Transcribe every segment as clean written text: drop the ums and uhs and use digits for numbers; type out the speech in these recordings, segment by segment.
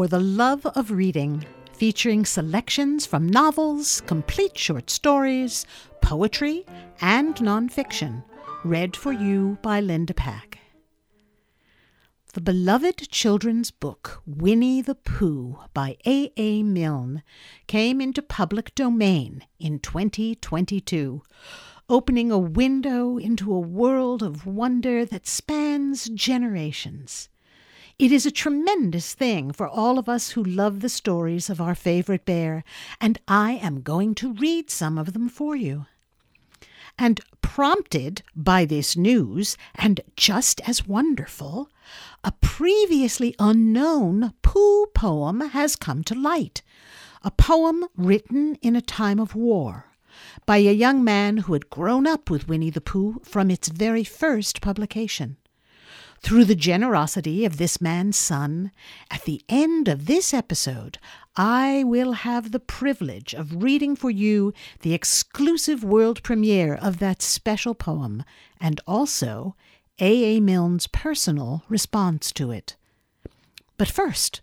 for the love of reading, featuring selections from novels, complete short stories, poetry, and nonfiction, read for you by Linda Pack. The beloved children's book Winnie the Pooh by A. A. Milne came into public domain in 2022, opening a window into a world of wonder that spans generations. It is a tremendous thing for all of us who love the stories of our favorite bear, and I am going to read some of them for you. And prompted by this news, and just as wonderful, a previously unknown Pooh poem has come to light, a poem written in a time of war by a young man who had grown up with Winnie the Pooh from its very first publication. Through the generosity of this man's son, at the end of this episode, I will have the privilege of reading for you the exclusive world premiere of that special poem, and also A. A. Milne's personal response to it. But first,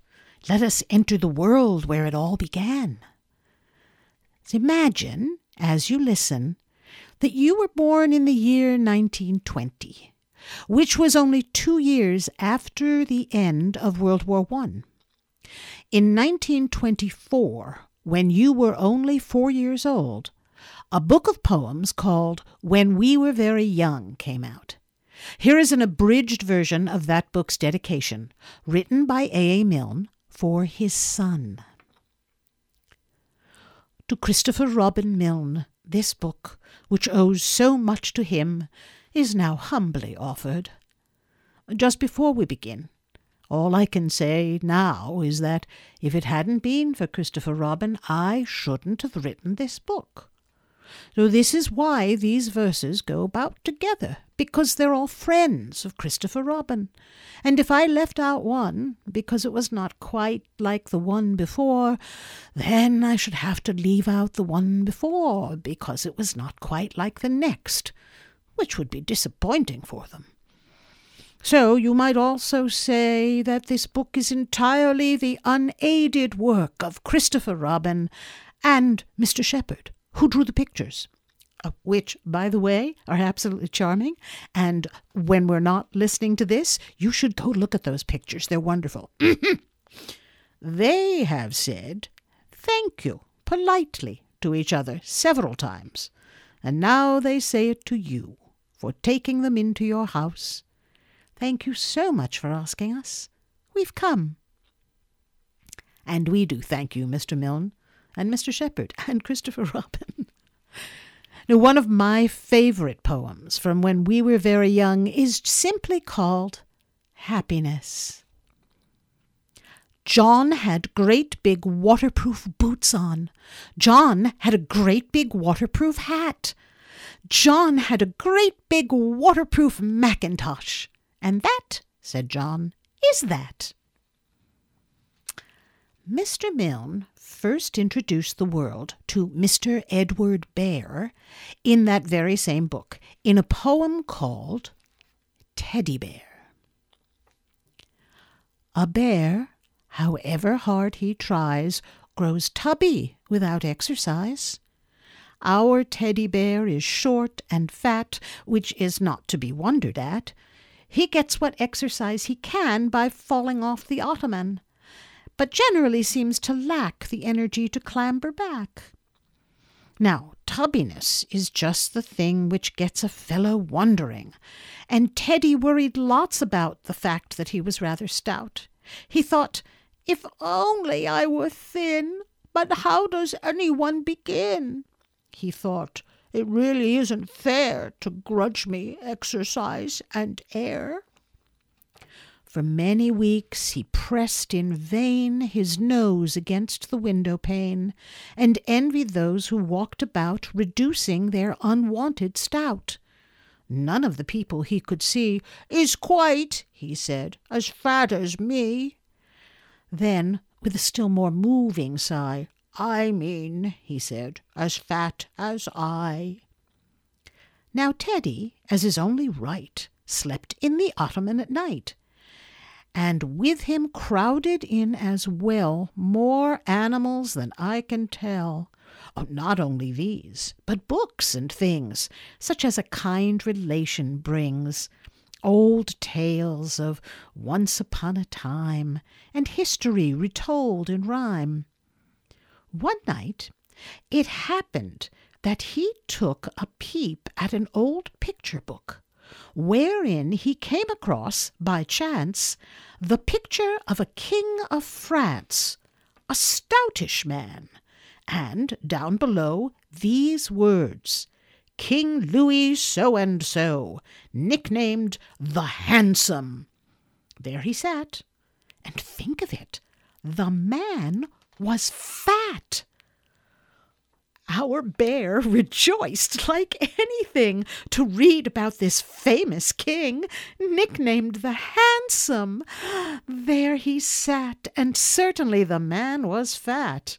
let us enter the world where it all began. Imagine, as you listen, that you were born in the year 1920, which was only 2 years after the end of World War I. In 1924, when you were only 4 years old, a book of poems called When We Were Very Young came out. Here is an abridged version of that book's dedication, written by A. A. Milne for his son. To Christopher Robin Milne, this book, which owes so much to him, is now humbly offered. Just before we begin, all I can say now is that if it hadn't been for Christopher Robin, I shouldn't have written this book. So this is why these verses go about together, because they're all friends of Christopher Robin. And if I left out one, because it was not quite like the one before, then I should have to leave out the one before, because it was not quite like the next, which would be disappointing for them. So you might also say that this book is entirely the unaided work of Christopher Robin and Mr. Shepherd, who drew the pictures, which, by the way, are absolutely charming. And when we're not listening to this, you should go look at those pictures. They're wonderful. They have said thank you politely to each other several times. And now they say it to you for taking them into your house. Thank you so much for asking us. We've come. And we do thank you, Mr. Milne, and Mr. Shepherd, and Christopher Robin. Now, one of my favorite poems from When We Were Very Young is simply called Happiness. John had great big waterproof boots on. John had a great big waterproof hat. John had a great big waterproof mackintosh. And that, said John, is that. Mr. Milne first introduced the world to Mr. Edward Bear in that very same book, in a poem called Teddy Bear. A bear, however hard he tries, grows tubby without exercise. Our teddy bear is short and fat, which is not to be wondered at. He gets what exercise he can by falling off the ottoman, but generally seems to lack the energy to clamber back. Now, tubbiness is just the thing which gets a fellow wondering, and Teddy worried lots about the fact that he was rather stout. He thought, if only I were thin, but how does anyone begin? He thought, it really isn't fair to grudge me exercise and air. For many weeks he pressed in vain his nose against the window pane, and envied those who walked about reducing their unwanted stout. None of the people he could see is quite, he said, as fat as me. Then, with a still more moving sigh, I mean, he said, as fat as I. Now Teddy, as is only right, slept in the ottoman at night. and with him crowded in as well more animals than I can tell. Oh, not only these, but books and things, such as a kind relation brings, old tales of once upon a time, and history retold in rhyme. One night it happened that he took a peep at an old picture book, wherein he came across, by chance, the picture of a king of France, a stoutish man, and, down below, these words, King Louis so-and-so, nicknamed the Handsome. There he sat, and think of it, the man was fat. Our bear rejoiced like anything to read about this famous king, nicknamed the Handsome. There he sat, and certainly the man was fat.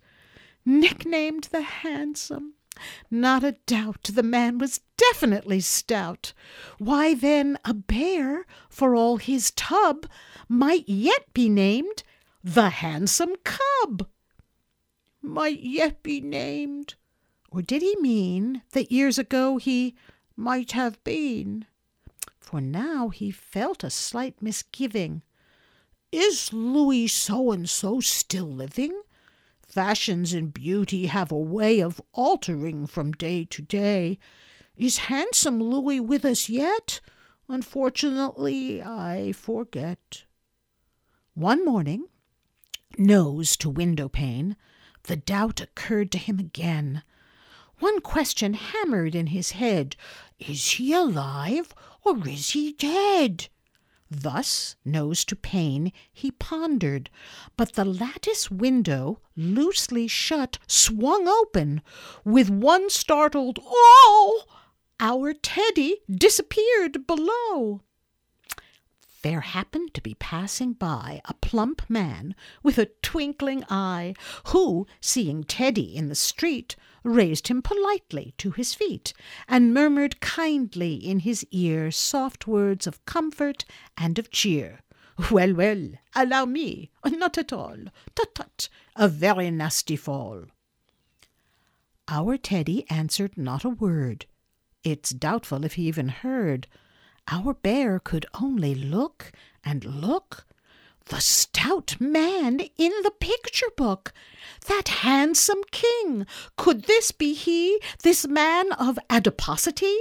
Nicknamed the Handsome. Not a doubt the man was definitely stout. Why then a bear, for all his tub, might yet be named the Handsome Cub. Might yet be named. Or did he mean that years ago he might have been? For now he felt a slight misgiving. Is Louis so-and-so still living? Fashions in beauty have a way of altering from day to day. Is handsome Louis with us yet? Unfortunately, I forget. One morning, nose to window pane, the doubt occurred to him again. One question hammered in his head, is he alive or is he dead? Thus, nose to pane, he pondered, but the lattice window, loosely shut, swung open. With one startled, oh! Our Teddy disappeared below. There happened to be passing by a plump man with a twinkling eye, who, seeing Teddy in the street, raised him politely to his feet and murmured kindly in his ear soft words of comfort and of cheer. Well, well, allow me, not at all, tut-tut, a very nasty fall. Our Teddy answered not a word. It's doubtful if he even heard. Our bear could only look and look. The stout man in the picture book, that handsome king, could this be he, this man of adiposity?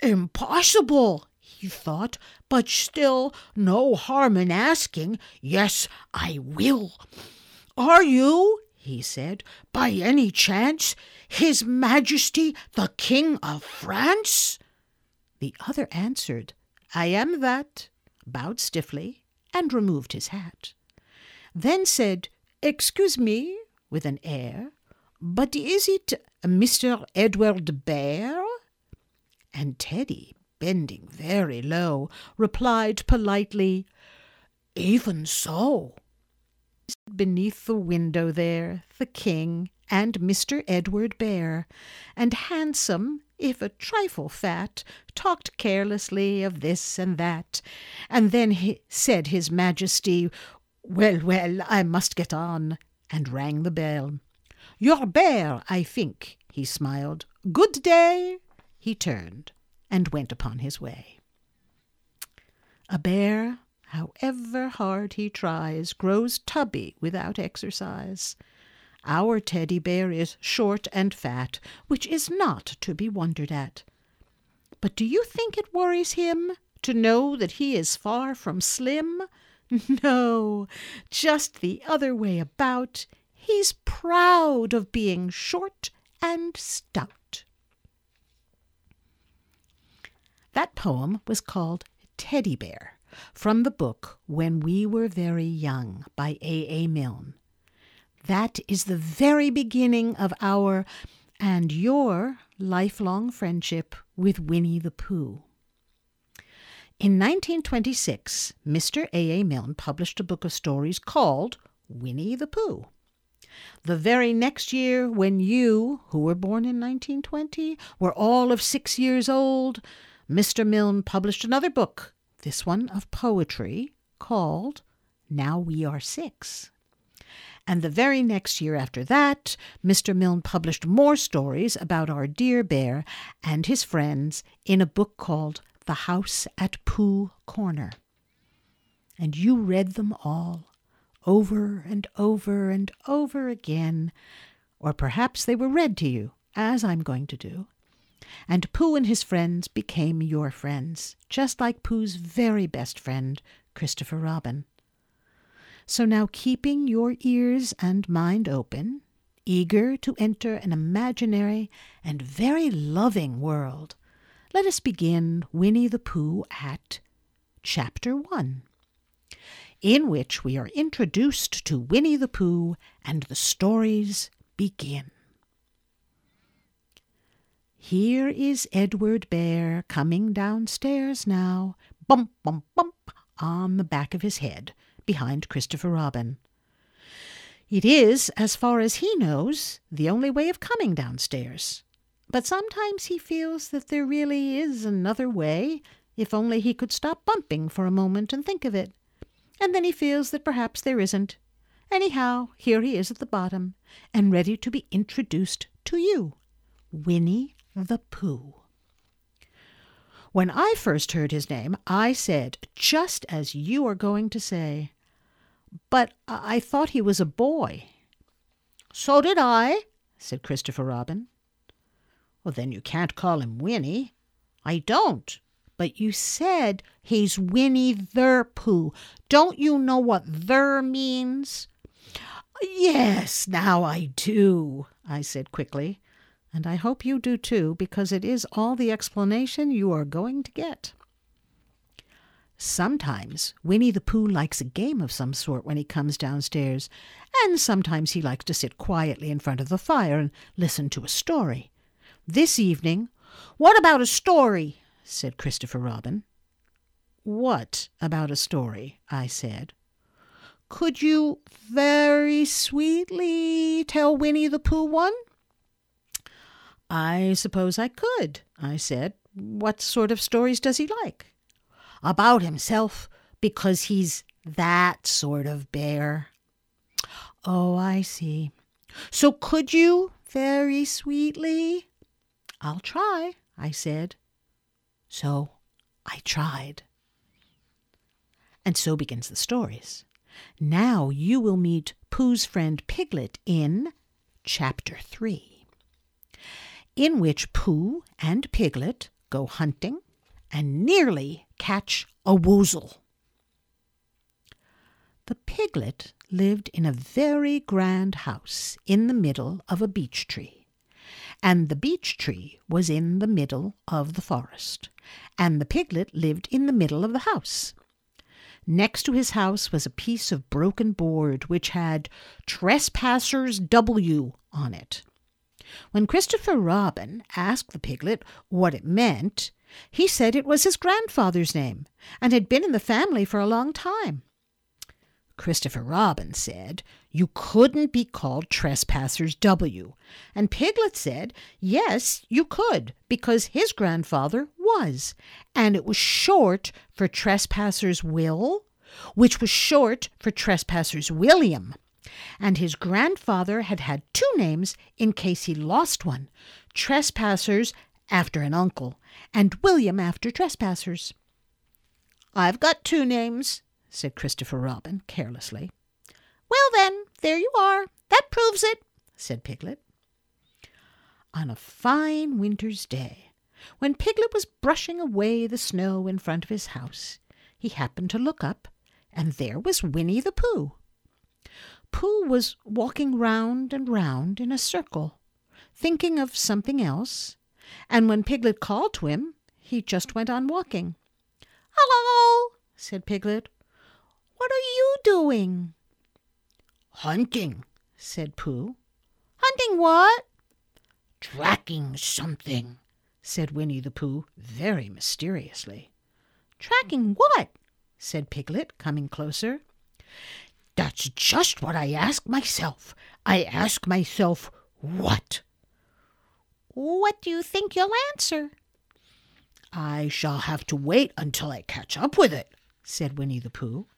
Impossible, he thought, but still no harm in asking. Yes, I will. Are you, he said, by any chance, His Majesty the King of France? The other answered, I am that, bowed stiffly, and removed his hat. Then said, Excuse me, with an air, but is it Mr. Edward Bear? And Teddy, bending very low, replied politely, Even so. Beneath the window there, the king and Mr. Edward Bear, and handsome, if a trifle fat, talked carelessly of this and that, and then said His Majesty, Well, well, I must get on, and rang the bell. Your bear, I think, he smiled. Good day. He turned and went upon his way. A bear, however hard he tries, grows tubby without exercise. Our teddy bear is short and fat, which is not to be wondered at. But do you think it worries him to know that he is far from slim? No, just the other way about. He's proud of being short and stout. That poem was called Teddy Bear, from the book When We Were Very Young by A. A. Milne. That is the very beginning of our and your lifelong friendship with Winnie the Pooh. In 1926, Mr. A. A. Milne published a book of stories called Winnie the Pooh. The very next year, when you, who were born in 1920, were all of 6 years old, Mr. Milne published another book, this one of poetry, called Now We Are Six. And the very next year after that, Mr. Milne published more stories about our dear bear and his friends in a book called The House at Pooh Corner. And you read them all, over and over and over again, or perhaps they were read to you, as I'm going to do. And Pooh and his friends became your friends, just like Pooh's very best friend, Christopher Robin. So now, keeping your ears and mind open, eager to enter an imaginary and very loving world, let us begin Winnie the Pooh at Chapter 1, in which we are introduced to Winnie the Pooh and the stories begin. Here is Edward Bear coming downstairs now, bump, bump, bump, on the back of his head, behind Christopher Robin. It is, as far as he knows, the only way of coming downstairs. But sometimes he feels that there really is another way, if only he could stop bumping for a moment and think of it. And then he feels that perhaps there isn't. Anyhow, here he is at the bottom, and ready to be introduced to you, Winnie the Pooh. When I first heard his name, I said, just as you are going to say, but I thought he was a boy. So did I, said Christopher Robin. Well, then you can't call him Winnie. I don't. But you said he's Winnie the Pooh. Don't you know what "the" means? Yes, now I do, I said quickly. And I hope you do too, because it is all the explanation you are going to get. Sometimes Winnie the Pooh likes a game of some sort when he comes downstairs, and sometimes he likes to sit quietly in front of the fire and listen to a story. This evening, "What about a story?" said Christopher Robin. "What about a story?" I said. "Could you very sweetly tell Winnie the Pooh one?" "I suppose I could," I said. "What sort of stories does he like?" "About himself, because he's that sort of bear." "Oh, I see. So could you very sweetly?" "I'll try," I said. So I tried. And so begins the stories. Now you will meet Pooh's friend Piglet in Chapter 3. In which Pooh and Piglet go hunting and nearly catch a woozle. The Piglet lived in a very grand house in the middle of a beech tree, and the beech tree was in the middle of the forest, and the Piglet lived in the middle of the house. Next to his house was a piece of broken board which had "Trespassers W" on it. When Christopher Robin asked the Piglet what it meant, he said it was his grandfather's name and had been in the family for a long time. Christopher Robin said you couldn't be called Trespassers W, and Piglet said yes, you could, because his grandfather was, and it was short for Trespassers Will, which was short for Trespassers William. And his grandfather had had two names in case he lost one, Trespassers after an uncle, and William after Trespassers. "I've got two names," said Christopher Robin carelessly. "Well then, there you are. That proves it," said Piglet. On a fine winter's day, when Piglet was brushing away the snow in front of his house, he happened to look up, and there was Winnie the Pooh. Pooh was walking round and round in a circle, thinking of something else, and when Piglet called to him, he just went on walking. "Hello," said Piglet. "What are you doing?" "Hunting," said Pooh. "Hunting what?" "Tracking something," said Winnie the Pooh very mysteriously. "Tracking what?" said Piglet, coming closer. "That's just what I ask myself. I ask myself, what?" "What do you think you'll answer?" "I shall have to wait until I catch up with it," said Winnie the Pooh.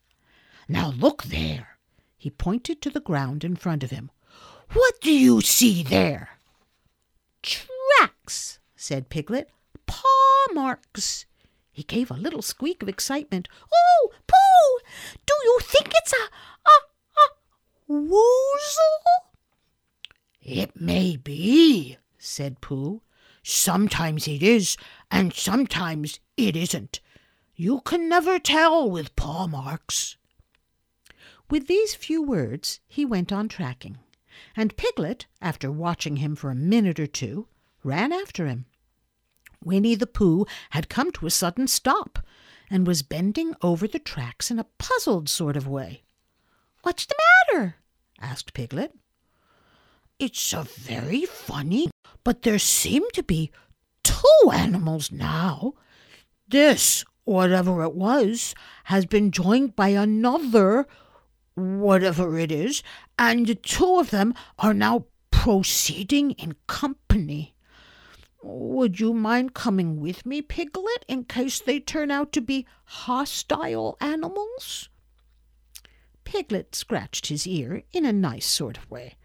Now look there." He pointed to the ground in front of him. "What do you see there?" "Tracks," said Piglet. "Paw marks." He gave a little squeak of excitement. "Oh, Pooh, do you think it's a woozle?" "It may be," said Pooh. "Sometimes it is, and sometimes it isn't. You can never tell with paw marks." With these few words he went on tracking, and Piglet, after watching him for a minute or two, ran after him. Winnie the Pooh had come to a sudden stop, and was bending over the tracks in a puzzled sort of way. "What's the matter?" asked Piglet. "It's a very funny, but there seem to be two animals now. This, whatever it was, has been joined by another, whatever it is, and the two of them are now proceeding in company. Would you mind coming with me, Piglet, in case they turn out to be hostile animals?" Piglet scratched his ear in a nice sort of way,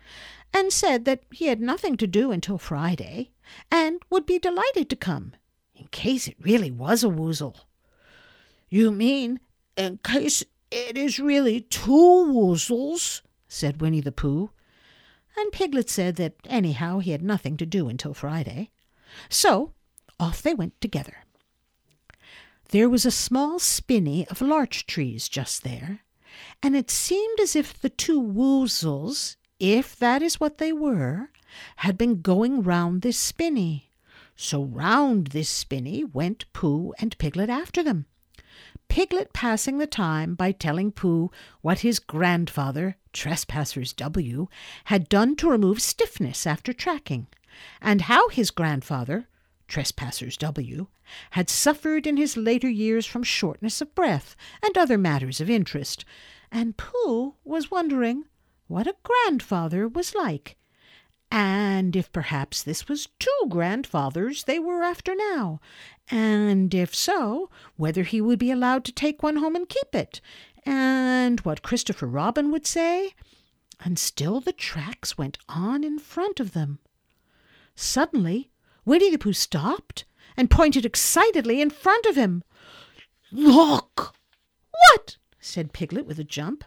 and said that he had nothing to do until Friday, and would be delighted to come, in case it really was a woozle. "You mean, in case it is really two woozles?" said Winnie the Pooh. And Piglet said that anyhow he had nothing to do until Friday. So off they went together. There was a small spinney of larch trees just there, and it seemed as if the two woozles, if that is what they were, had been going round this spinney. So round this spinney went Pooh and Piglet after them, Piglet passing the time by telling Pooh what his grandfather, Trespassers W., had done to remove stiffness after tracking, and how his grandfather, Trespassers W., had suffered in his later years from shortness of breath and other matters of interest, and Pooh was wondering what a grandfather was like, and if perhaps this was two grandfathers they were after now, and if so, whether he would be allowed to take one home and keep it, and what Christopher Robin would say, and still the tracks went on in front of them. Suddenly, Winnie the Pooh stopped and pointed excitedly in front of him. "Look!" "What?" said Piglet with a jump.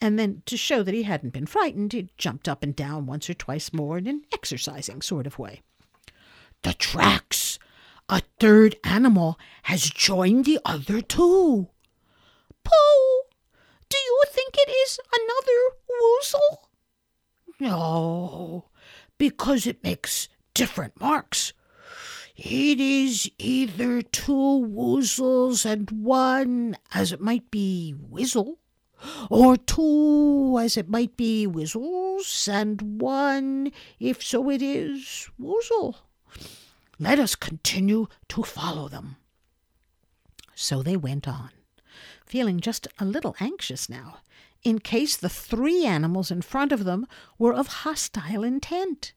And then, to show that he hadn't been frightened, he jumped up and down once or twice more in an exercising sort of way. "The tracks! A third animal has joined the other two." "Pooh, do you think it is another woozle?" "No, because it makes different marks. It is either two woozles and one, as it might be, whizzle, or two, as it might be, whizzles, and one, if so it is, woozle. Let us continue to follow them." So they went on, feeling just a little anxious now, in case the three animals in front of them were of hostile intent.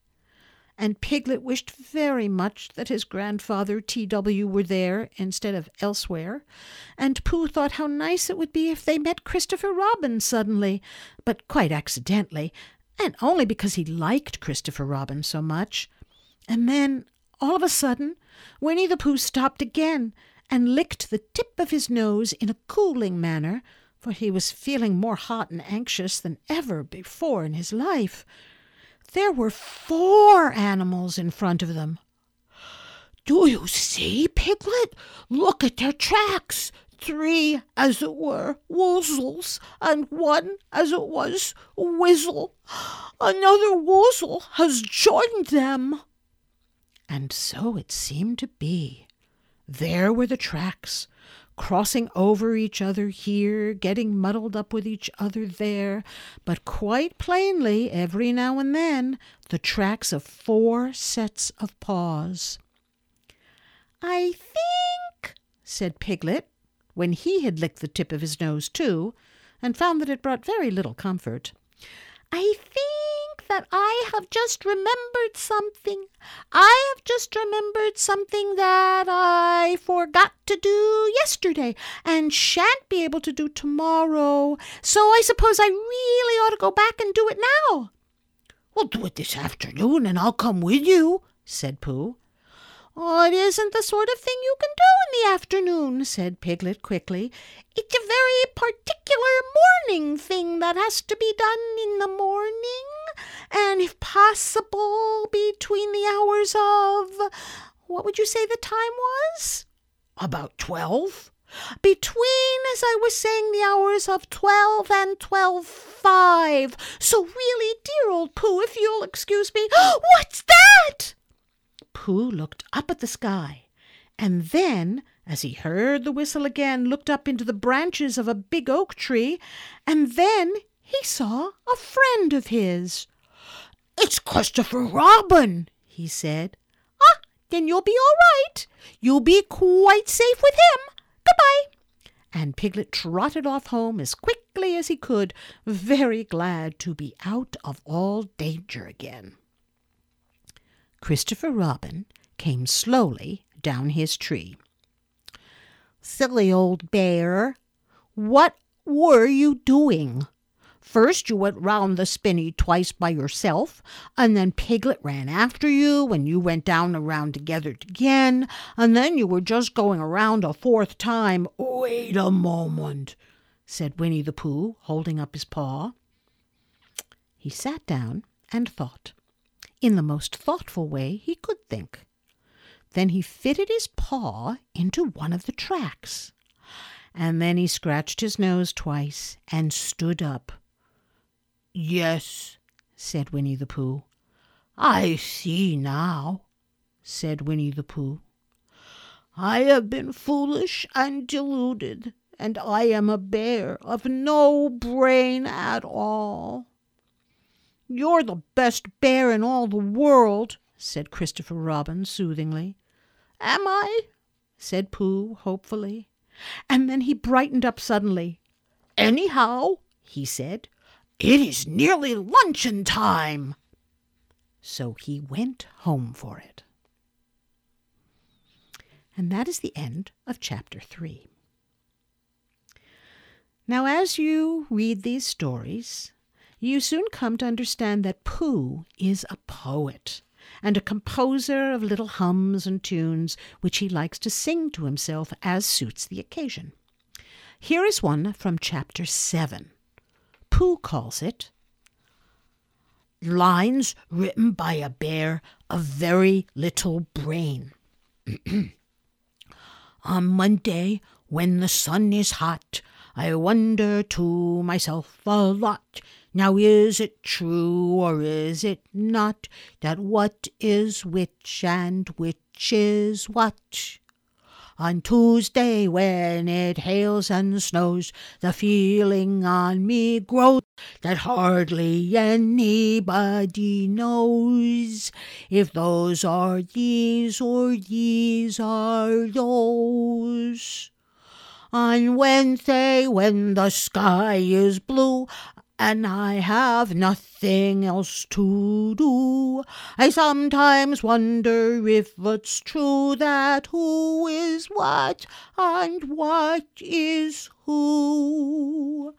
And Piglet wished very much that his grandfather T.W. were there instead of elsewhere, and Pooh thought how nice it would be if they met Christopher Robin suddenly, but quite accidentally, and only because he liked Christopher Robin so much. And then, all of a sudden, Winnie the Pooh stopped again and licked the tip of his nose in a cooling manner, for he was feeling more hot and anxious than ever before in his life. There were four animals in front of them. "Do you see, Piglet? Look at their tracks. Three, as it were, woozles, and one, as it was, whizzle. Another woozle has joined them." And so it seemed to be. There were the tracks, crossing over each other here, getting muddled up with each other there, but quite plainly, every now and then, the tracks of four sets of paws. "I think," said Piglet, when he had licked the tip of his nose too, and found that it brought very little comfort, "I think that I have just remembered something. I have just remembered something that I forgot to do yesterday and shan't be able to do tomorrow. So I suppose I really ought to go back and do it now." "We'll do it this afternoon and I'll come with you," said Pooh. "Oh, it isn't the sort of thing you can do in the afternoon," said Piglet quickly. "It's a very particular morning thing that has to be done in the morning, and if possible between the hours of, what would you say the time was?" "About 12." "Between, as I was saying, the hours of 12 and 12:05. So really, dear old Pooh, if you'll excuse me—" "What's that?" Pooh looked up at the sky, and then, as he heard the whistle again, looked up into the branches of a big oak tree, and then he saw a friend of his. "It's Christopher Robin," he said. "Ah, then you'll be all right. You'll be quite safe with him. Goodbye." And Piglet trotted off home as quickly as he could, very glad to be out of all danger again. Christopher Robin came slowly down his tree. "Silly old bear, what were you doing? First you went round the spinney twice by yourself, and then Piglet ran after you, and you went down and round together again, and then you were just going around a fourth time." "Wait a moment," said Winnie the Pooh, holding up his paw. He sat down and thought, in the most thoughtful way he could think. Then he fitted his paw into one of the tracks, and then he scratched his nose twice and stood up. "Yes," said Winnie the Pooh. "I see now," said Winnie the Pooh. "I have been foolish and deluded, and I am a bear of no brain at all." "You're the best bear in all the world," said Christopher Robin soothingly. "Am I?" said Pooh hopefully. And then he brightened up suddenly. "Anyhow," he said, "it is nearly luncheon time." So he went home for it. And that is the end of Chapter 3. Now, as you read these stories, you soon come to understand that Pooh is a poet and a composer of little hums and tunes which he likes to sing to himself as suits the occasion. Here is one from Chapter 7. Pooh calls it "Lines Written by a Bear of Very Little Brain." "On Monday, when the sun is hot, I wonder to myself a lot. Now is it true or is it not that what is which and which is what? On Tuesday when it hails and snows, the feeling on me grows that hardly anybody knows if those are these or these are those. On Wednesday when the sky is blue, and I have nothing else to do, I sometimes wonder if it's true that who is what and what is who.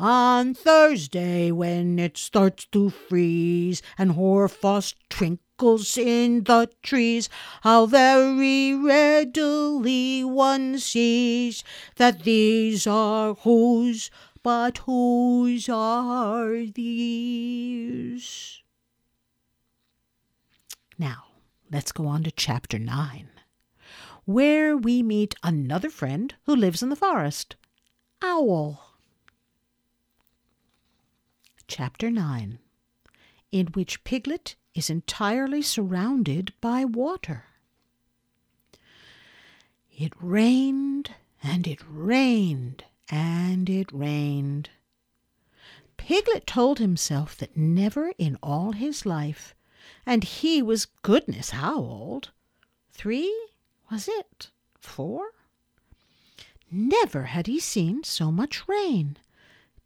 On Thursday when it starts to freeze and hoarfrost twinkles in the trees, how very readily one sees that these are whose, but whose are these?" Now, let's go on to Chapter 9, where we meet another friend who lives in the forest, Owl. Chapter 9, in which Piglet is entirely surrounded by water. "It rained, and it rained, and it rained." Piglet told himself that never in all his life, and he was goodness how old, 3, 4? Never had he seen so much rain.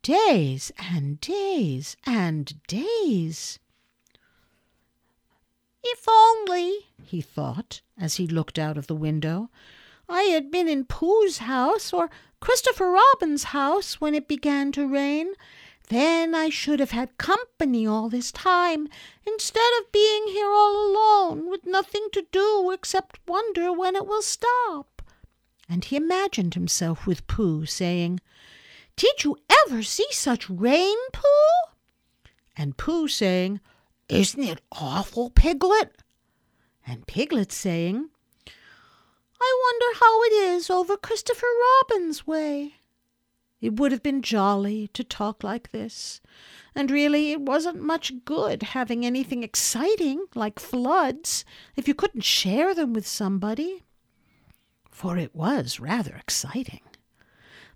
Days and days and days. If only, he thought, as he looked out of the window, I had been in Pooh's house or Christopher Robin's house when it began to rain. Then I should have had company all this time, instead of being here all alone with nothing to do except wonder when it will stop. And he imagined himself with Pooh, saying, Did you ever see such rain, Pooh? And Pooh saying, Isn't it awful, Piglet? And Piglet saying, I wonder how it is over Christopher Robin's way. It would have been jolly to talk like this, and really it wasn't much good having anything exciting, like floods, if you couldn't share them with somebody. For it was rather exciting.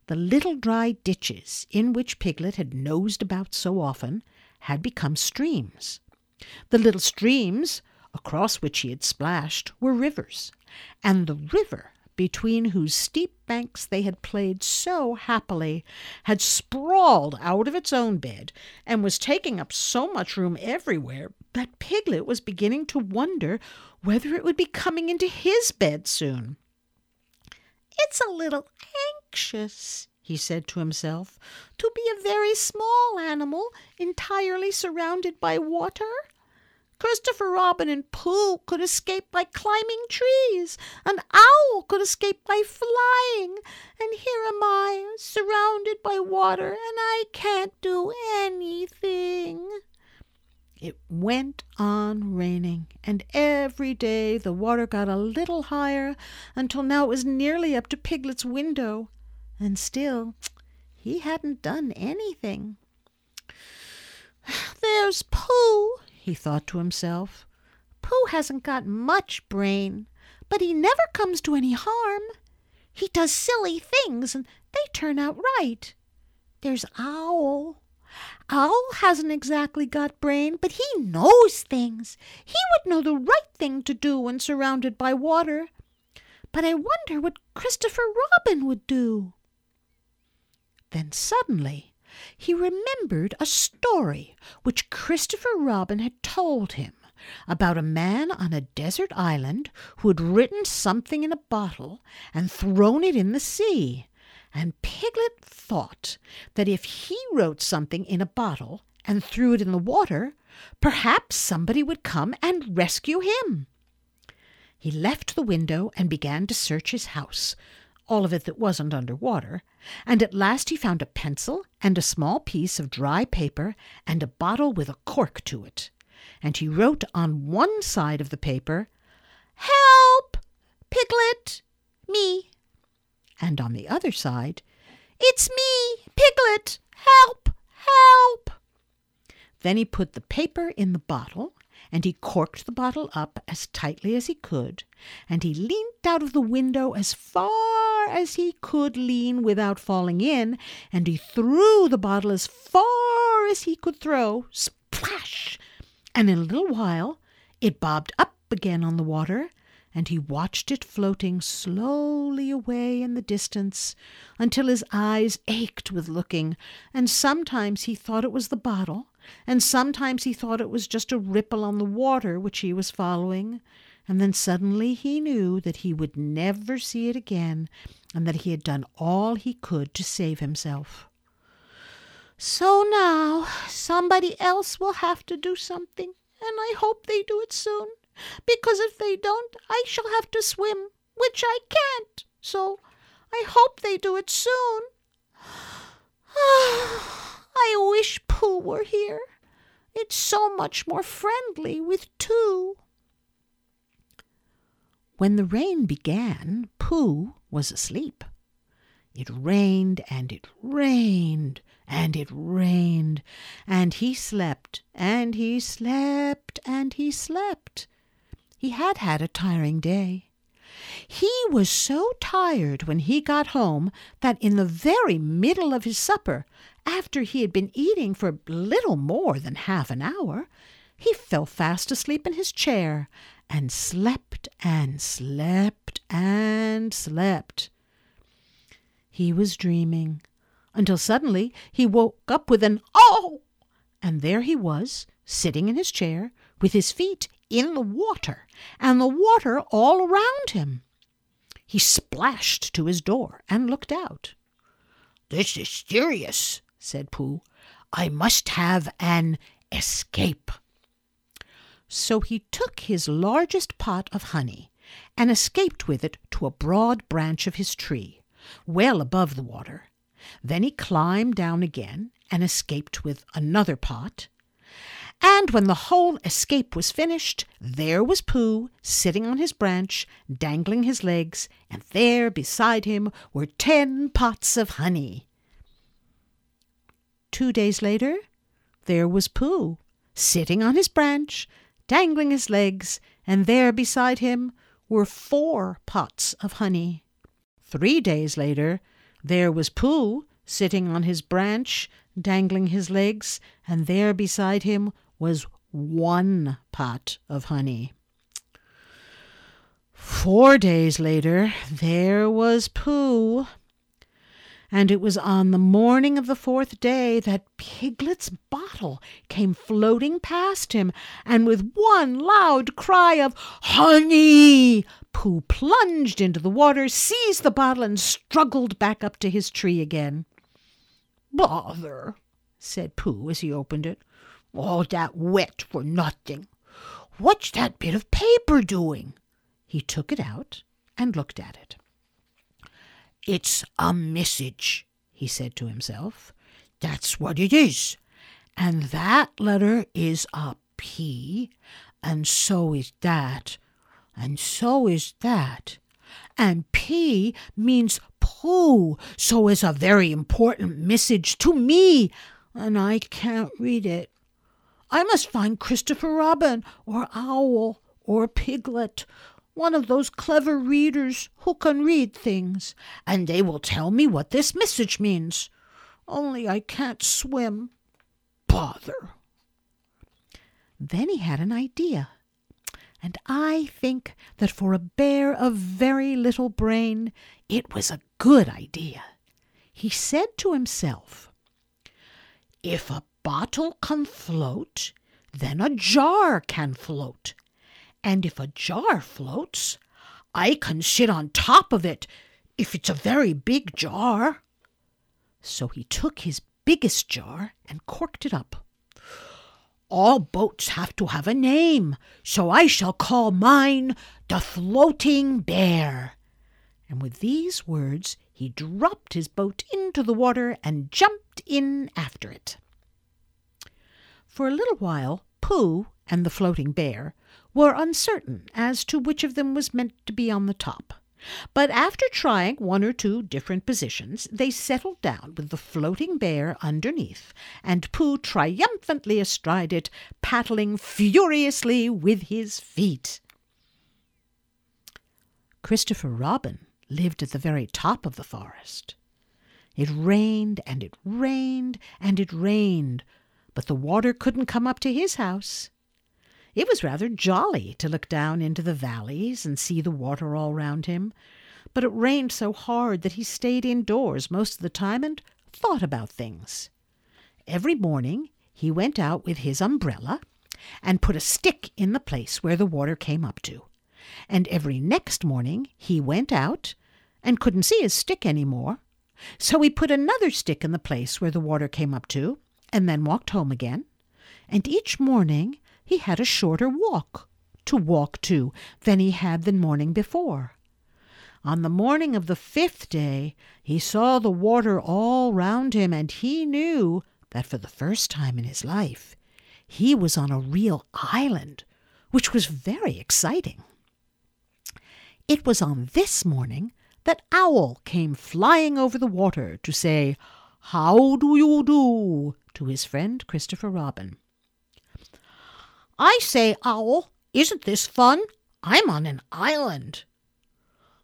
The little dry ditches in which Piglet had nosed about so often had become streams. The little streams across which he had splashed were rivers, and the river between whose steep banks they had played so happily, had sprawled out of its own bed and was taking up so much room everywhere that Piglet was beginning to wonder whether it would be coming into his bed soon. It's a little anxious, he said to himself, to be a very small animal entirely surrounded by water. Christopher Robin and Pooh could escape by climbing trees. An owl could escape by flying. And here am I, surrounded by water, and I can't do anything. It went on raining, and every day the water got a little higher, until now it was nearly up to Piglet's window. And still, he hadn't done anything. There's Pooh, he thought to himself. Pooh hasn't got much brain, but he never comes to any harm. He does silly things, and they turn out right. There's Owl. Owl hasn't exactly got brain, but he knows things. He would know the right thing to do when surrounded by water. But I wonder what Christopher Robin would do. Then suddenly, he remembered a story which Christopher Robin had told him about a man on a desert island who had written something in a bottle and thrown it in the sea. And Piglet thought that if he wrote something in a bottle and threw it in the water, perhaps somebody would come and rescue him. He left the window and began to search his house, all of it that wasn't under water, and at last he found a pencil and a small piece of dry paper and a bottle with a cork to it. And he wrote on one side of the paper, Help, Piglet, me. And on the other side, It's me, Piglet, help, help. Then he put the paper in the bottle, and he corked the bottle up as tightly as he could, and he leaned out of the window as far as he could lean without falling in, and he threw the bottle as far as he could throw, splash! And in a little while it bobbed up again on the water, and he watched it floating slowly away in the distance until his eyes ached with looking, and sometimes he thought it was the bottle, and sometimes he thought it was just a ripple on the water which he was following, and then suddenly he knew that he would never see it again, and that he had done all he could to save himself. So now somebody else will have to do something, and I hope they do it soon, because if they don't, I shall have to swim, which I can't, so I hope they do it soon. I wish Pooh were here. It's so much more friendly with two. When the rain began, Pooh was asleep. It rained and it rained and it rained, and he slept and he slept and he slept. He had had a tiring day. He was so tired when he got home that in the very middle of his supper, after he had been eating for little more than half an hour, he fell fast asleep in his chair and slept and slept and slept. He was dreaming until suddenly he woke up with an "Oh!" And there he was, sitting in his chair with his feet in the water, and the water all around him. He splashed to his door and looked out. "This is serious," said Pooh. "I must have an escape." So he took his largest pot of honey and escaped with it to a broad branch of his tree, well above the water. Then he climbed down again and escaped with another pot. And when the whole escape was finished, there was Pooh, sitting on his branch, dangling his legs, and there beside him were 10 pots of honey. 2 days later, there was Pooh, sitting on his branch, dangling his legs, and there beside him were 4 pots of honey. 3 days later, there was Pooh, sitting on his branch, dangling his legs, and there beside him was 1 pot of honey. 4 days later, there was Pooh, and it was on the morning of the 4th day that Piglet's bottle came floating past him, and with one loud cry of "Honey!" Pooh plunged into the water, seized the bottle, and struggled back up to his tree again. "Bother," said Pooh as he opened it. "All that wet for nothing. What's that bit of paper doing?" He took it out and looked at it. "It's a message," he said to himself. "That's what it is. And that letter is a P, and so is that, and so is that. And P means Pooh, so it's a very important message to me, and I can't read it. I must find Christopher Robin, or Owl, or Piglet, one of those clever readers who can read things, and they will tell me what this message means. Only I can't swim. Bother." Then he had an idea. And I think that for a bear of very little brain, it was a good idea. He said to himself, "If a bottle can float, then a jar can float. And if a jar floats, I can sit on top of it if it's a very big jar." So he took his biggest jar and corked it up. "All boats have to have a name, so I shall call mine the Floating Bear." And with these words, he dropped his boat into the water and jumped in after it. For a little while, Pooh and the Floating Bear were uncertain as to which of them was meant to be on the top. But after trying 1 or 2 different positions, they settled down with the Floating Bear underneath, and Pooh triumphantly astride it, paddling furiously with his feet. Christopher Robin lived at the very top of the forest. It rained and it rained and it rained, but the water couldn't come up to his house. It was rather jolly to look down into the valleys and see the water all round him, but it rained so hard that he stayed indoors most of the time and thought about things. Every morning he went out with his umbrella and put a stick in the place where the water came up to. And every next morning he went out and couldn't see his stick any more, so he put another stick in the place where the water came up to and then walked home again. And each morning he had a shorter walk to than he had the morning before. On the morning of the 5th day, he saw the water all round him, and he knew that for the first time in his life, he was on a real island, which was very exciting. It was on this morning that Owl came flying over the water to say, "How do you do?" to his friend Christopher Robin. "I say, Owl, isn't this fun? I'm on an island."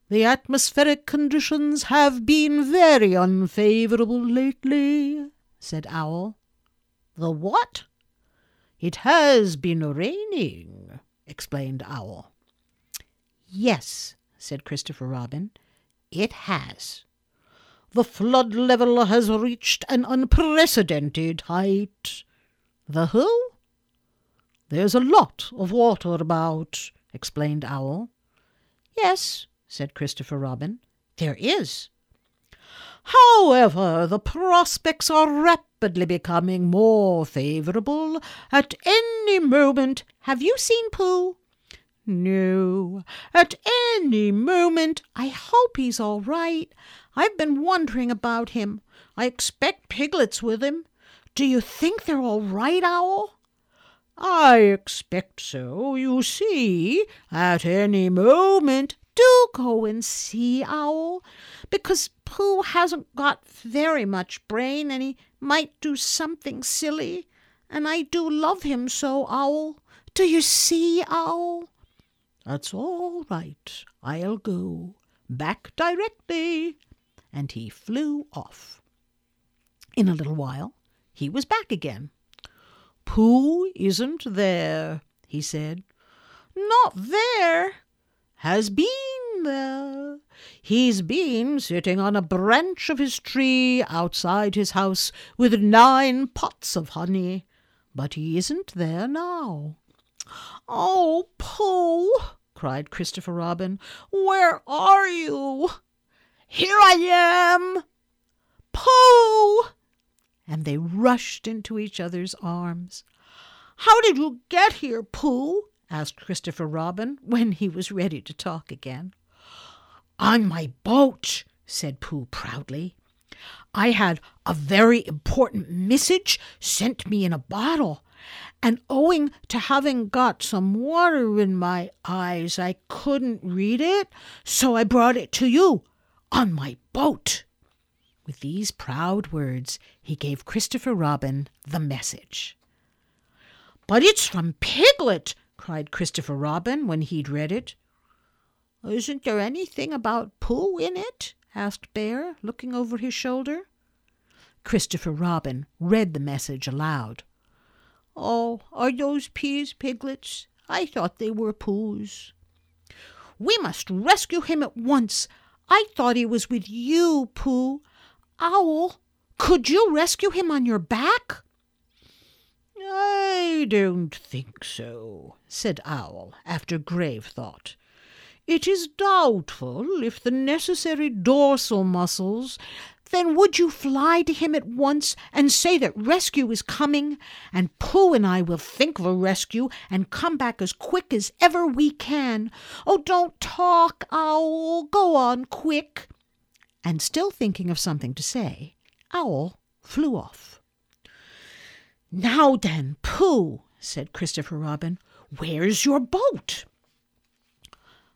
"The atmospheric conditions have been very unfavourable lately," said Owl. "The what?" "It has been raining," explained Owl. "Yes," said Christopher Robin, "it has." "The flood level has reached an unprecedented height." "The who?" "There's a lot of water about," explained Owl. "Yes," said Christopher Robin, "there is. However, the prospects are rapidly becoming more favourable. At any moment, have you seen Pooh?" "No. At any moment, I hope he's all right. I've been wondering about him. I expect Piglet's with him. Do you think they're all right, Owl?" "I expect so. You see, at any moment—" "Do go and see, Owl, because Pooh hasn't got very much brain and he might do something silly. And I do love him so, Owl. Do you see, Owl?" "That's all right. I'll go. Back directly." And he flew off. In a little while, he was back again. "Pooh isn't there," he said. "Not there?" "Has been there. He's been sitting on a branch of his tree outside his house with 9 pots of honey, but he isn't there now." "Oh, Pooh," cried Christopher Robin, "where are you?" "Here I am, Pooh!" And they rushed into each other's arms. "How did you get here, Pooh?" asked Christopher Robin, when he was ready to talk again. "On my boat," said Pooh proudly. "I had a very important message sent me in a bottle, and owing to having got some water in my eyes, I couldn't read it, so I brought it to you on my boat." With these proud words, he gave Christopher Robin the message. "But it's from Piglet!" cried Christopher Robin when he'd read it. "Isn't there anything about Pooh in it?" asked Bear, looking over his shoulder. Christopher Robin read the message aloud. "Oh, are those peas Piglets? I thought they were Pooh's." "We must rescue him at once. I thought he was with you, Pooh. Owl, could you rescue him on your back?" "I don't think so," said Owl, after grave thought. "It is doubtful if the necessary dorsal muscles—" "Then would you fly to him at once and say that rescue is coming, and Pooh and I will think of a rescue and come back as quick as ever we can. Oh, don't talk, Owl. Go on quick." And still thinking of something to say, Owl flew off. "Now then, Pooh," said Christopher Robin, "where's your boat?"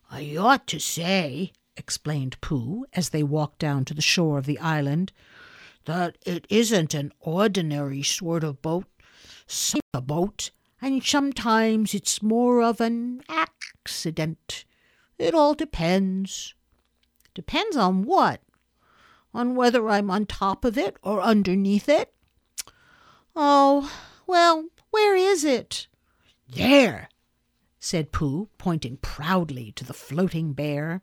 "I ought to say," explained Pooh, as they walked down to the shore of the island, "that it isn't an ordinary sort of boat. It's a boat, and sometimes it's more of an accident. It all depends." "Depends on what?" "On whether I'm on top of it or underneath it." "Oh, well, where is it?" "There," said Pooh, pointing proudly to the floating bear.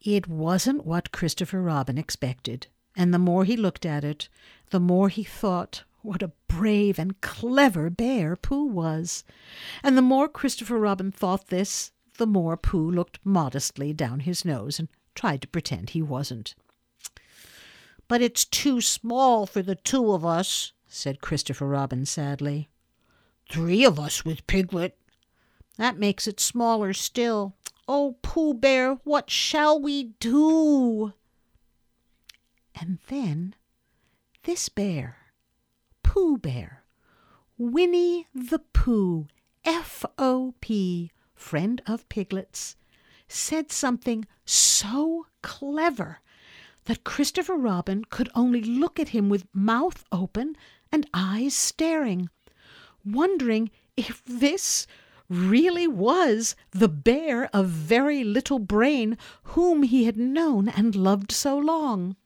It wasn't what Christopher Robin expected, and the more he looked at it, the more he thought what a brave and clever bear Pooh was. And the more Christopher Robin thought this, the more Pooh looked modestly down his nose and tried to pretend he wasn't. "But it's too small for the 2 of us," said Christopher Robin sadly. "3 of us with Piglet." "That makes it smaller still. Oh, Pooh Bear, what shall we do?" And then this bear, Pooh Bear, Winnie the Pooh, F.O.P., friend of Piglet's, said something so clever that Christopher Robin could only look at him with mouth open and eyes staring, wondering if this really was the bear of very little brain whom he had known and loved so long.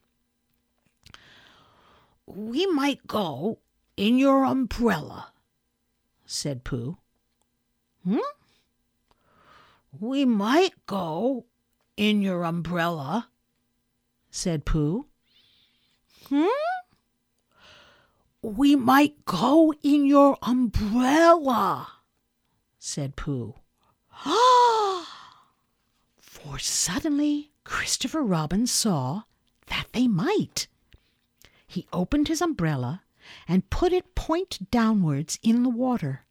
"We might go in your umbrella," said Pooh. "Hmm? We might go in your umbrella," said Pooh. "Hmm? "We might go in your umbrella," said Pooh. "Ah!" For suddenly Christopher Robin saw that they might. He opened his umbrella and put it point downwards in the water.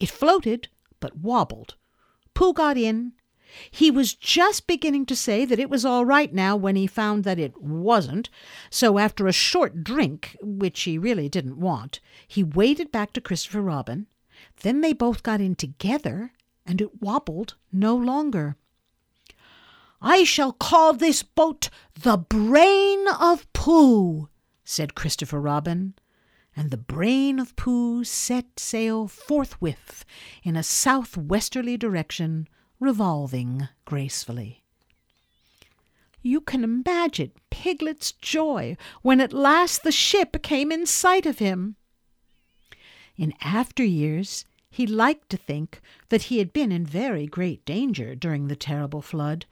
It floated, but wobbled. Pooh got in. He was just beginning to say that it was all right now when he found that it wasn't, so after a short drink, which he really didn't want, he waded back to Christopher Robin. Then they both got in together, and it wobbled no longer. "I shall call this boat the Brain of Pooh," said Christopher Robin, and the Brain of Pooh set sail forthwith in a southwesterly direction, revolving gracefully. You can imagine Piglet's joy when at last the ship came in sight of him. In after years, he liked to think that he had been in very great danger during the terrible flood,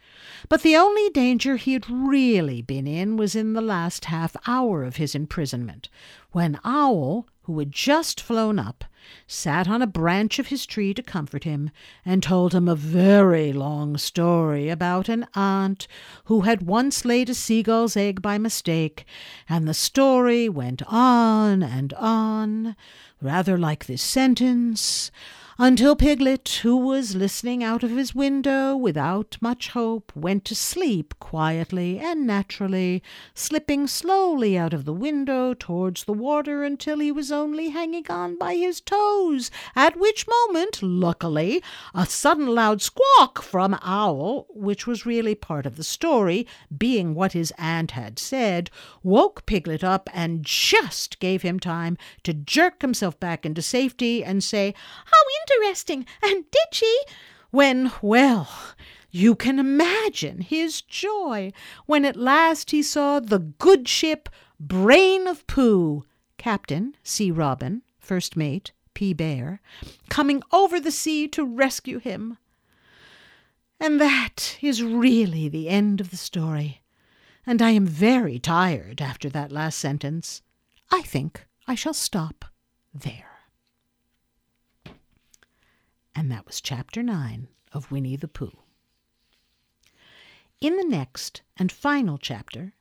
but the only danger he had really been in was in the last half hour of his imprisonment, when Owl, who had just flown up, sat on a branch of his tree to comfort him, and told him a very long story about an aunt who had once laid a seagull's egg by mistake, and the story went on, rather like this sentence, until Piglet, who was listening out of his window without much hope, went to sleep quietly and naturally, slipping slowly out of the window towards the water until he was only hanging on by his toes, at which moment, luckily, a sudden loud squawk from Owl, which was really part of the story, being what his aunt had said, woke Piglet up and just gave him time to jerk himself back into safety and say, "How interesting! And did she?" When, well, you can imagine his joy when at last he saw the good ship Brain of Pooh, Captain C. Robin, First Mate P. Bear, coming over the sea to rescue him. And that is really the end of the story, and I am very tired after that last sentence. I think I shall stop there. And that was Chapter 9 of Winnie the Pooh. In the next and final chapter,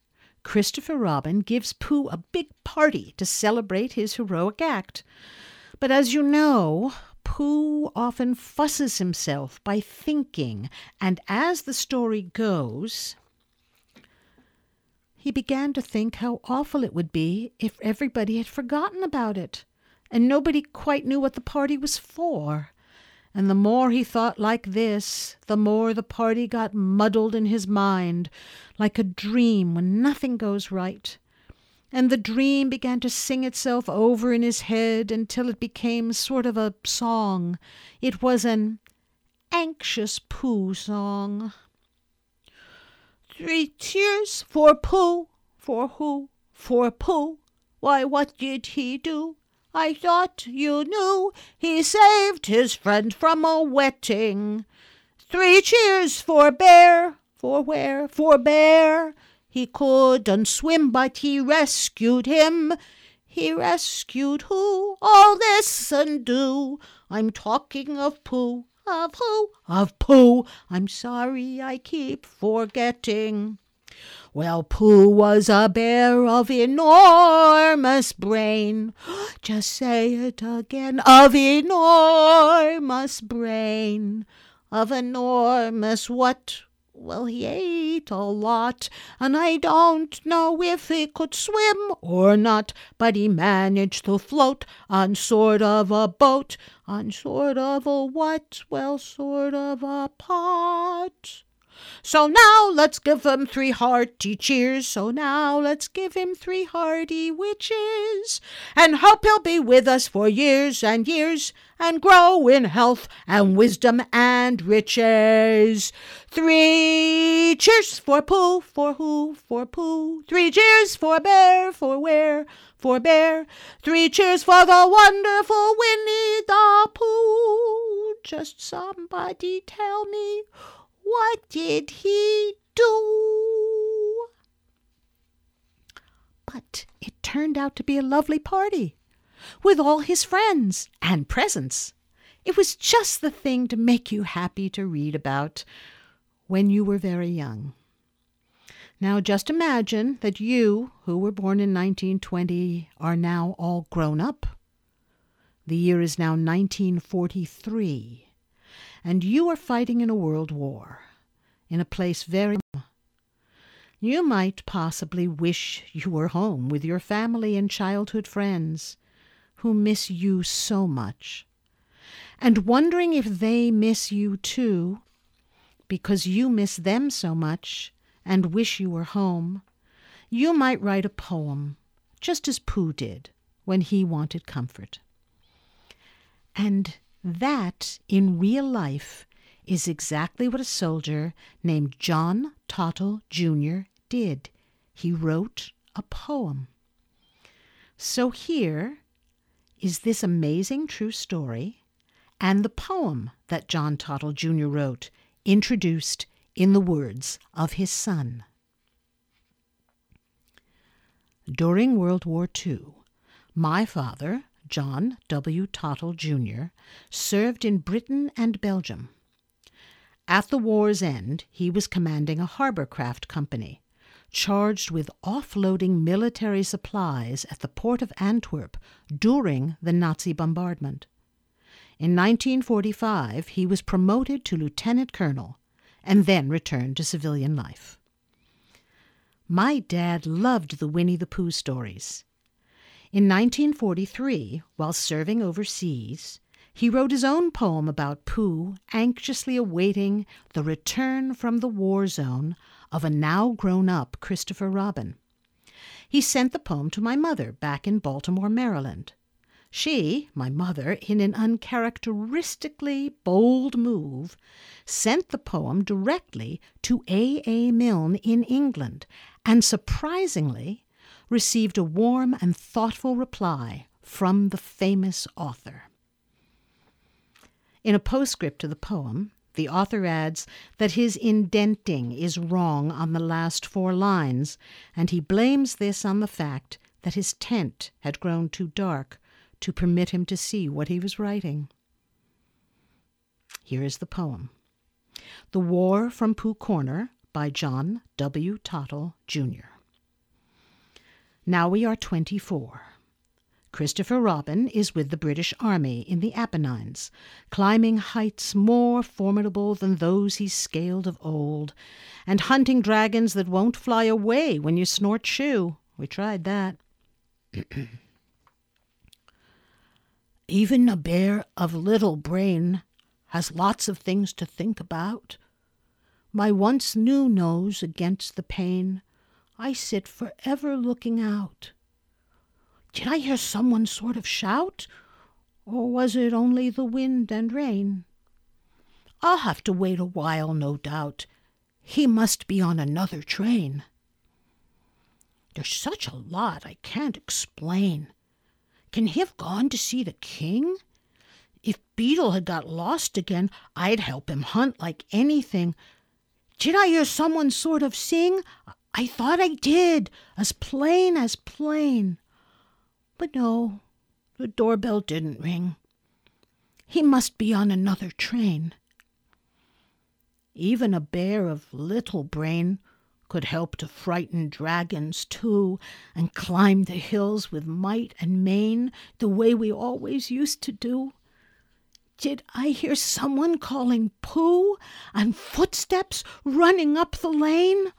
Christopher Robin gives Pooh a big party to celebrate his heroic act. But as you know, Pooh often fusses himself by thinking, and as the story goes, he began to think how awful it would be if everybody had forgotten about it, and nobody quite knew what the party was for. And the more he thought like this, the more the party got muddled in his mind, like a dream when nothing goes right. And the dream began to sing itself over in his head until it became sort of a song. It was an anxious Pooh song. 3 cheers for Pooh, for who, for Pooh, why what did he do? I thought you knew he saved his friend from a wetting. 3 cheers for Bear, for where, for Bear. He couldn't swim, but he rescued him. He rescued who? Oh, listen, do. I'm talking of Pooh, of who? Of Pooh. I'm sorry I keep forgetting. Well, Pooh was a bear of enormous brain. Just say it again. Of enormous brain. Of enormous what? Well, he ate a lot, and I don't know if he could swim or not, but he managed to float on sort of a boat. On sort of a what? Well, sort of a pot. So now let's give him 3 hearty cheers. So now let's give him 3 hearty witches, and hope he'll be with us for years and years, and grow in health and wisdom and riches. 3 cheers for Pooh, for who, for Pooh. 3 cheers for Bear, for where, for Bear. 3 cheers for the wonderful Winnie the Pooh. Just somebody tell me, what did he do? But it turned out to be a lovely party. with all his friends and presents. It was just the thing to make you happy to read about when you were very young. Now just imagine that you, who were born in 1920, are now all grown up. The year is now 1943, and you are fighting in a world war, in a place very... You might possibly wish you were home with your family and childhood friends, who miss you so much, and wondering if they miss you too, because you miss them so much and wish you were home. You might write a poem, just as Pooh did when he wanted comfort. And that, in real life, is exactly what a soldier named John Tottle Jr. did. He wrote a poem. So here is this amazing true story and the poem that John Tottle Jr. wrote, introduced in the words of his son. During World War II, my father, John W. Tottle Jr., served in Britain and Belgium. At the war's end, he was commanding a harbor craft company, charged with offloading military supplies at the port of Antwerp during the Nazi bombardment. In 1945, he was promoted to lieutenant colonel and then returned to civilian life. My dad loved the Winnie the Pooh stories. In 1943, while serving overseas, he wrote his own poem about Pooh, anxiously awaiting the return from the war zone of a now grown-up Christopher Robin. He sent the poem to my mother back in Baltimore, Maryland. She, my mother, in an uncharacteristically bold move, sent the poem directly to A. Milne in England, and surprisingly received a warm and thoughtful reply from the famous author. In a postscript to the poem, the author adds that his indenting is wrong on the last four lines, and he blames this on the fact that his tent had grown too dark to permit him to see what he was writing. Here is the poem. The War from Pooh Corner by John W. Tottle, Jr. Now we are 24. Christopher Robin is with the British Army in the Apennines, climbing heights more formidable than those he scaled of old, and hunting dragons that won't fly away when you snort shoe. We tried that. Even a bear of little brain has lots of things to think about. My once new nose against the pane, I sit forever looking out. Did I hear someone sort of shout? Or was it only the wind and rain? I'll have to wait a while, no doubt. He must be on another train. There's such a lot I can't explain. Can he have gone to see the king? If Beetle had got lost again, I'd help him hunt like anything. Did I hear someone sort of sing? I thought I did, as plain as plain. But no, the doorbell didn't ring. He must be on another train. Even a bear of little brain could help to frighten dragons too, and climb the hills with might and main the way we always used to do. Did I hear someone calling Pooh and footsteps running up the lane?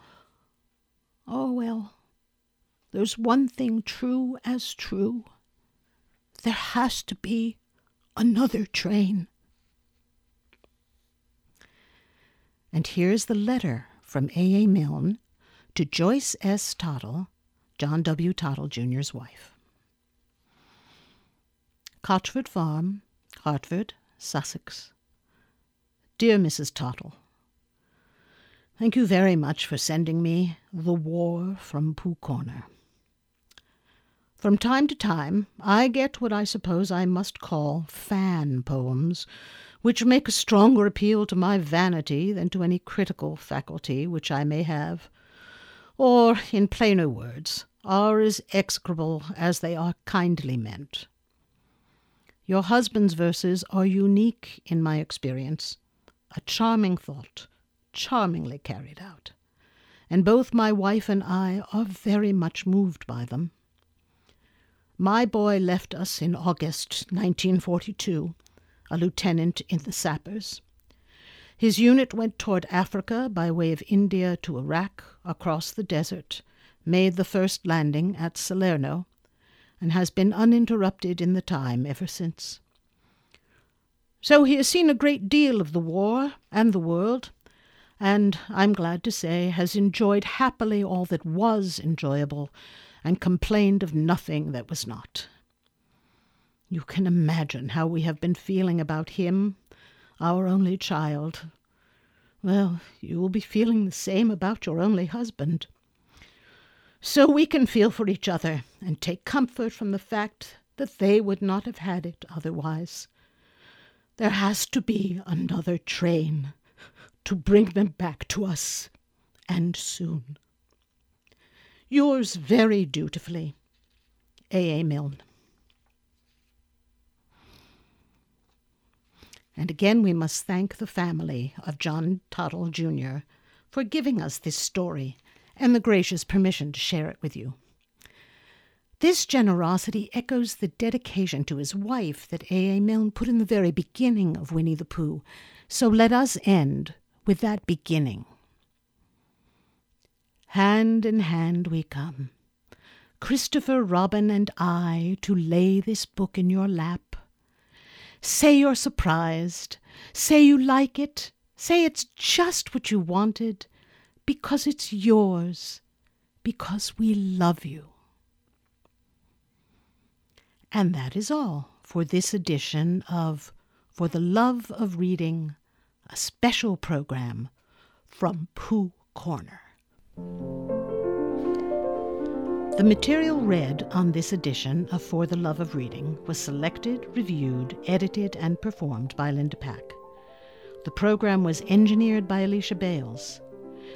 Oh, well. There's one thing true as true. There has to be another train. And here's the letter from A. A. Milne to Joyce S. Tottle, John W. Tottle Jr.'s wife. Cotchford Farm, Hartford, Sussex. Dear Mrs. Tottle, thank you very much for sending me The War from Pooh Corner. From time to time, I get what I suppose I must call fan poems, which make a stronger appeal to my vanity than to any critical faculty which I may have, or, in plainer words, are as execrable as they are kindly meant. Your husband's verses are unique in my experience. A charming thought, charmingly carried out. And both my wife and I are very much moved by them. My boy left us in August 1942, a lieutenant in the Sappers. His unit went toward Africa by way of India to Iraq, across the desert, made the first landing at Salerno, and has been uninterrupted in the time ever since. So he has seen a great deal of the war and the world, and, I'm glad to say, has enjoyed happily all that was enjoyable and complained of nothing that was not. You can imagine how we have been feeling about him, our only child. Well, you will be feeling the same about your only husband. So we can feel for each other and take comfort from the fact that they would not have had it otherwise. There has to be another train to bring them back to us, and soon. Yours very dutifully, A. A. Milne. And again we must thank the family of John Tottle Jr. for giving us this story and the gracious permission to share it with you. This generosity echoes the dedication to his wife that A. A. Milne put in the very beginning of Winnie the Pooh, so let us end with that beginning. Hand in hand we come, Christopher Robin and I, to lay this book in your lap. Say you're surprised, say you like it, say it's just what you wanted, because it's yours, because we love you. And that is all for this edition of For the Love of Reading, a special program from Pooh Corner. The material read on this edition of For the Love of Reading was selected, reviewed, edited, and performed by Linda Pack. The program was engineered by Alicia Bales.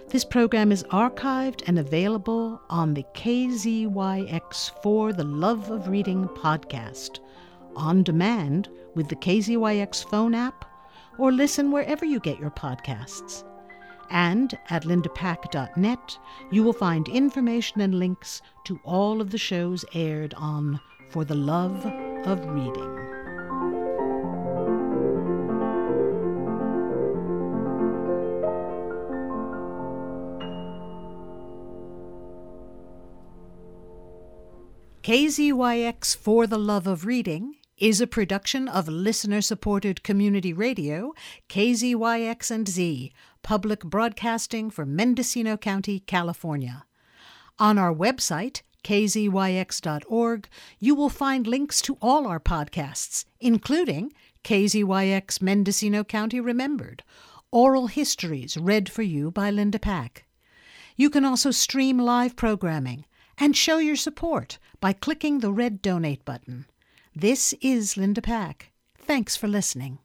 This program is archived and available on the KZYX For the Love of Reading podcast, on demand with the KZYX phone app, or listen wherever you get your podcasts. And at lindapack.net, you will find information and links to all of the shows aired on For the Love of Reading. KZYX For the Love of Reading is a production of listener-supported community radio, KZYX and Z, public broadcasting for Mendocino County, California. On our website, kzyx.org, you will find links to all our podcasts, including KZYX Mendocino County Remembered, Oral Histories read for you by Linda Pack. You can also stream live programming and show your support by clicking the red donate button. This is Linda Pack. Thanks for listening.